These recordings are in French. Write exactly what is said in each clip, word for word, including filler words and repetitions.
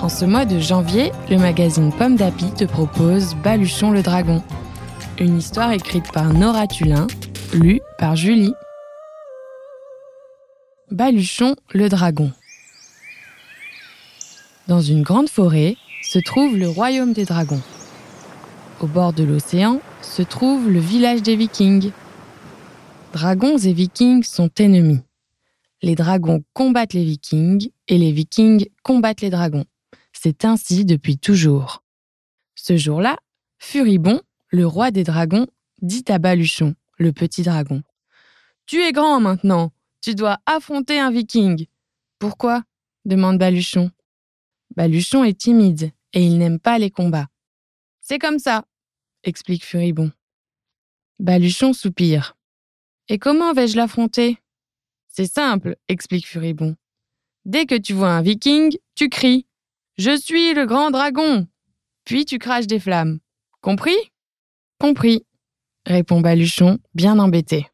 En ce mois de janvier, le magazine Pomme d'Api te propose Baluchon le dragon. Une histoire écrite par Nora Thullin, lue par Julie. Baluchon le dragon. Dans une grande forêt se trouve le royaume des dragons. Au bord de l'océan se trouve le village des Vikings. Dragons et Vikings sont ennemis. Les dragons combattent les Vikings et les Vikings combattent les dragons. C'est ainsi depuis toujours. Ce jour-là, furibond, le roi des dragons dit à Baluchon, le petit dragon. « Tu es grand maintenant, tu dois affronter un Viking. »« Pourquoi ?» demande Baluchon. Baluchon est timide et il n'aime pas les combats. « C'est comme ça !» explique Furibond. Baluchon soupire. « Et comment vais-je l'affronter ?»« C'est simple !» explique Furibond. « Dès que tu vois un Viking, tu cries. « Je suis le grand dragon !» Puis tu craches des flammes. Compris ? Compris, répond Baluchon, bien embêté.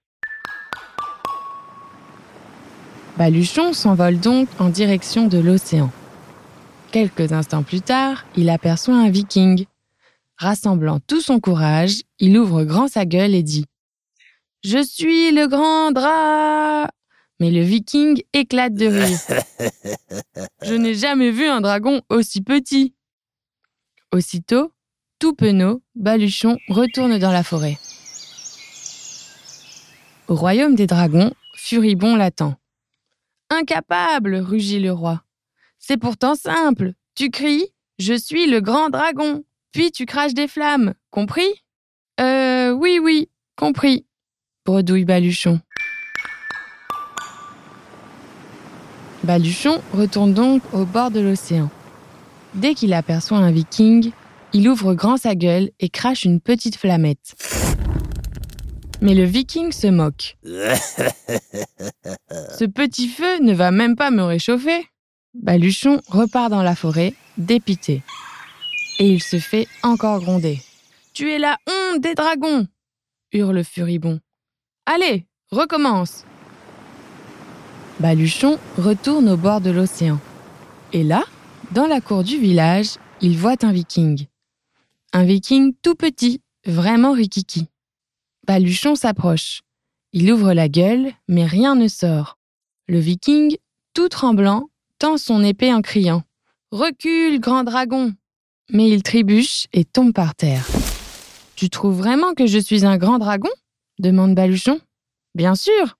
Baluchon s'envole donc en direction de l'océan. Quelques instants plus tard, il aperçoit un Viking. Rassemblant tout son courage, il ouvre grand sa gueule et dit « Je suis le grand dra... » Mais le Viking éclate de rire. « Je n'ai jamais vu un dragon aussi petit. » Aussitôt, tout penaud, Baluchon retourne dans la forêt. Au royaume des dragons, Furibond l'attend. « Incapable !» rugit le roi. « C'est pourtant simple. Tu cries « Je suis le grand dragon !» Puis tu craches des flammes. Compris ?»« Euh, oui, oui, compris !» bredouille Baluchon. Baluchon retourne donc au bord de l'océan. Dès qu'il aperçoit un Viking, il ouvre grand sa gueule et crache une petite flammette. Mais le Viking se moque. « Ce petit feu ne va même pas me réchauffer. » Baluchon repart dans la forêt, dépité. Et il se fait encore gronder. « Tu es la honte des dragons !» hurle Furibond. « Allez, recommence !» Baluchon retourne au bord de l'océan. Et là, dans la cour du village, il voit un Viking. Un Viking tout petit, vraiment rikiki. Baluchon s'approche. Il ouvre la gueule, mais rien ne sort. Le Viking, tout tremblant, tend son épée en criant « Recule, grand dragon !» Mais il trébuche et tombe par terre. « Tu trouves vraiment que je suis un grand dragon ?» demande Baluchon. « Bien sûr.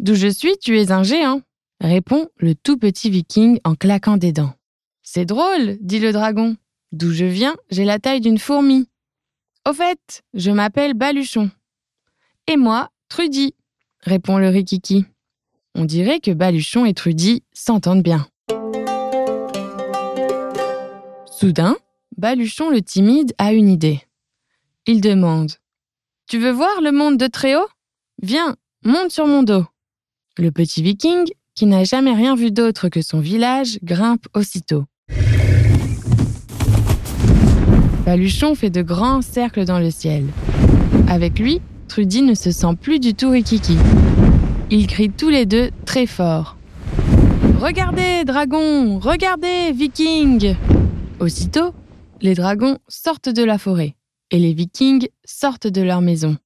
D'où je suis, tu es un géant !» répond le tout petit Viking en claquant des dents. « C'est drôle, dit le dragon. D'où je viens, j'ai la taille d'une fourmi. Au fait, je m'appelle Baluchon. » « Et moi, Trudy, » répond le rikiki. On dirait que Baluchon et Trudy s'entendent bien. Soudain, Baluchon le timide a une idée. Il demande « Tu veux voir le monde de très haut ? Viens, monte sur mon dos. » Le petit Viking, qui n'a jamais rien vu d'autre que son village, grimpe aussitôt. Baluchon fait de grands cercles dans le ciel. Avec lui, Trudy ne se sent plus du tout rikiki. Ils crient tous les deux très fort. « Regardez, dragons! Regardez, vikings !» Aussitôt, les dragons sortent de la forêt et les vikings sortent de leur maison.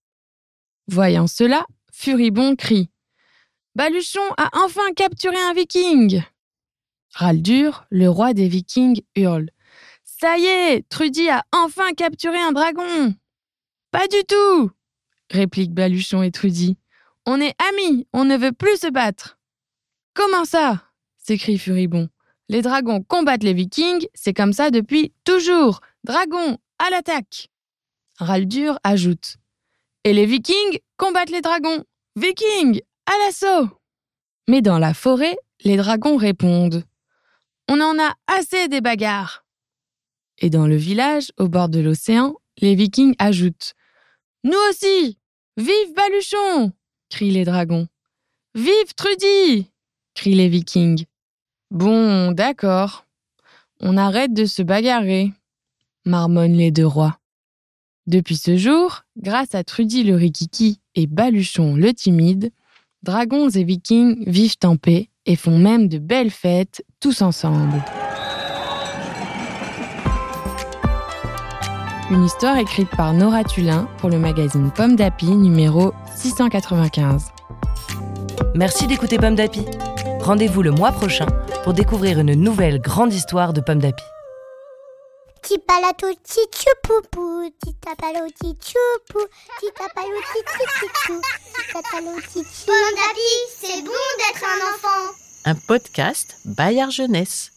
Voyant cela, Furibond crie « Baluchon a enfin capturé un viking !» Râle dur, le roi des vikings hurle « Ça y est, Trudy a enfin capturé un dragon !»« Pas du tout !» répliquent Baluchon et Trudy. « On est amis, on ne veut plus se battre !»« Comment ça ?» s'écrie Furibond. « Les dragons combattent les vikings, c'est comme ça depuis toujours. Dragons, à l'attaque !» Raldur ajoute. « Et les vikings combattent les dragons. Vikings, à l'assaut !» Mais dans la forêt, les dragons répondent. On en a assez des bagarres !» Et dans le village, au bord de l'océan, les Vikings ajoutent « Nous aussi ! Vive Baluchon !» crient les dragons. « Vive Trudy !» crient les Vikings. « Bon, d'accord. On arrête de se bagarrer !» marmonnent les deux rois. Depuis ce jour, grâce à Trudy le Rikiki et Baluchon le Timide, dragons et Vikings vivent en paix et font même de belles fêtes tous ensemble. Une histoire écrite par Nora Thullin pour le magazine Pomme d'Api numéro six cent quatre-vingt-quinze. Merci d'écouter Pomme d'Api. Rendez-vous le mois prochain pour découvrir une nouvelle grande histoire de Pomme d'Api. Petit palato, petit choupoupou, petit tapalo, petit choupou, petit tapalo, petit choupoupou, petit tapalo, petit choupou. Pomme d'Api, c'est bon d'être un enfant. Un podcast Bayard Jeunesse.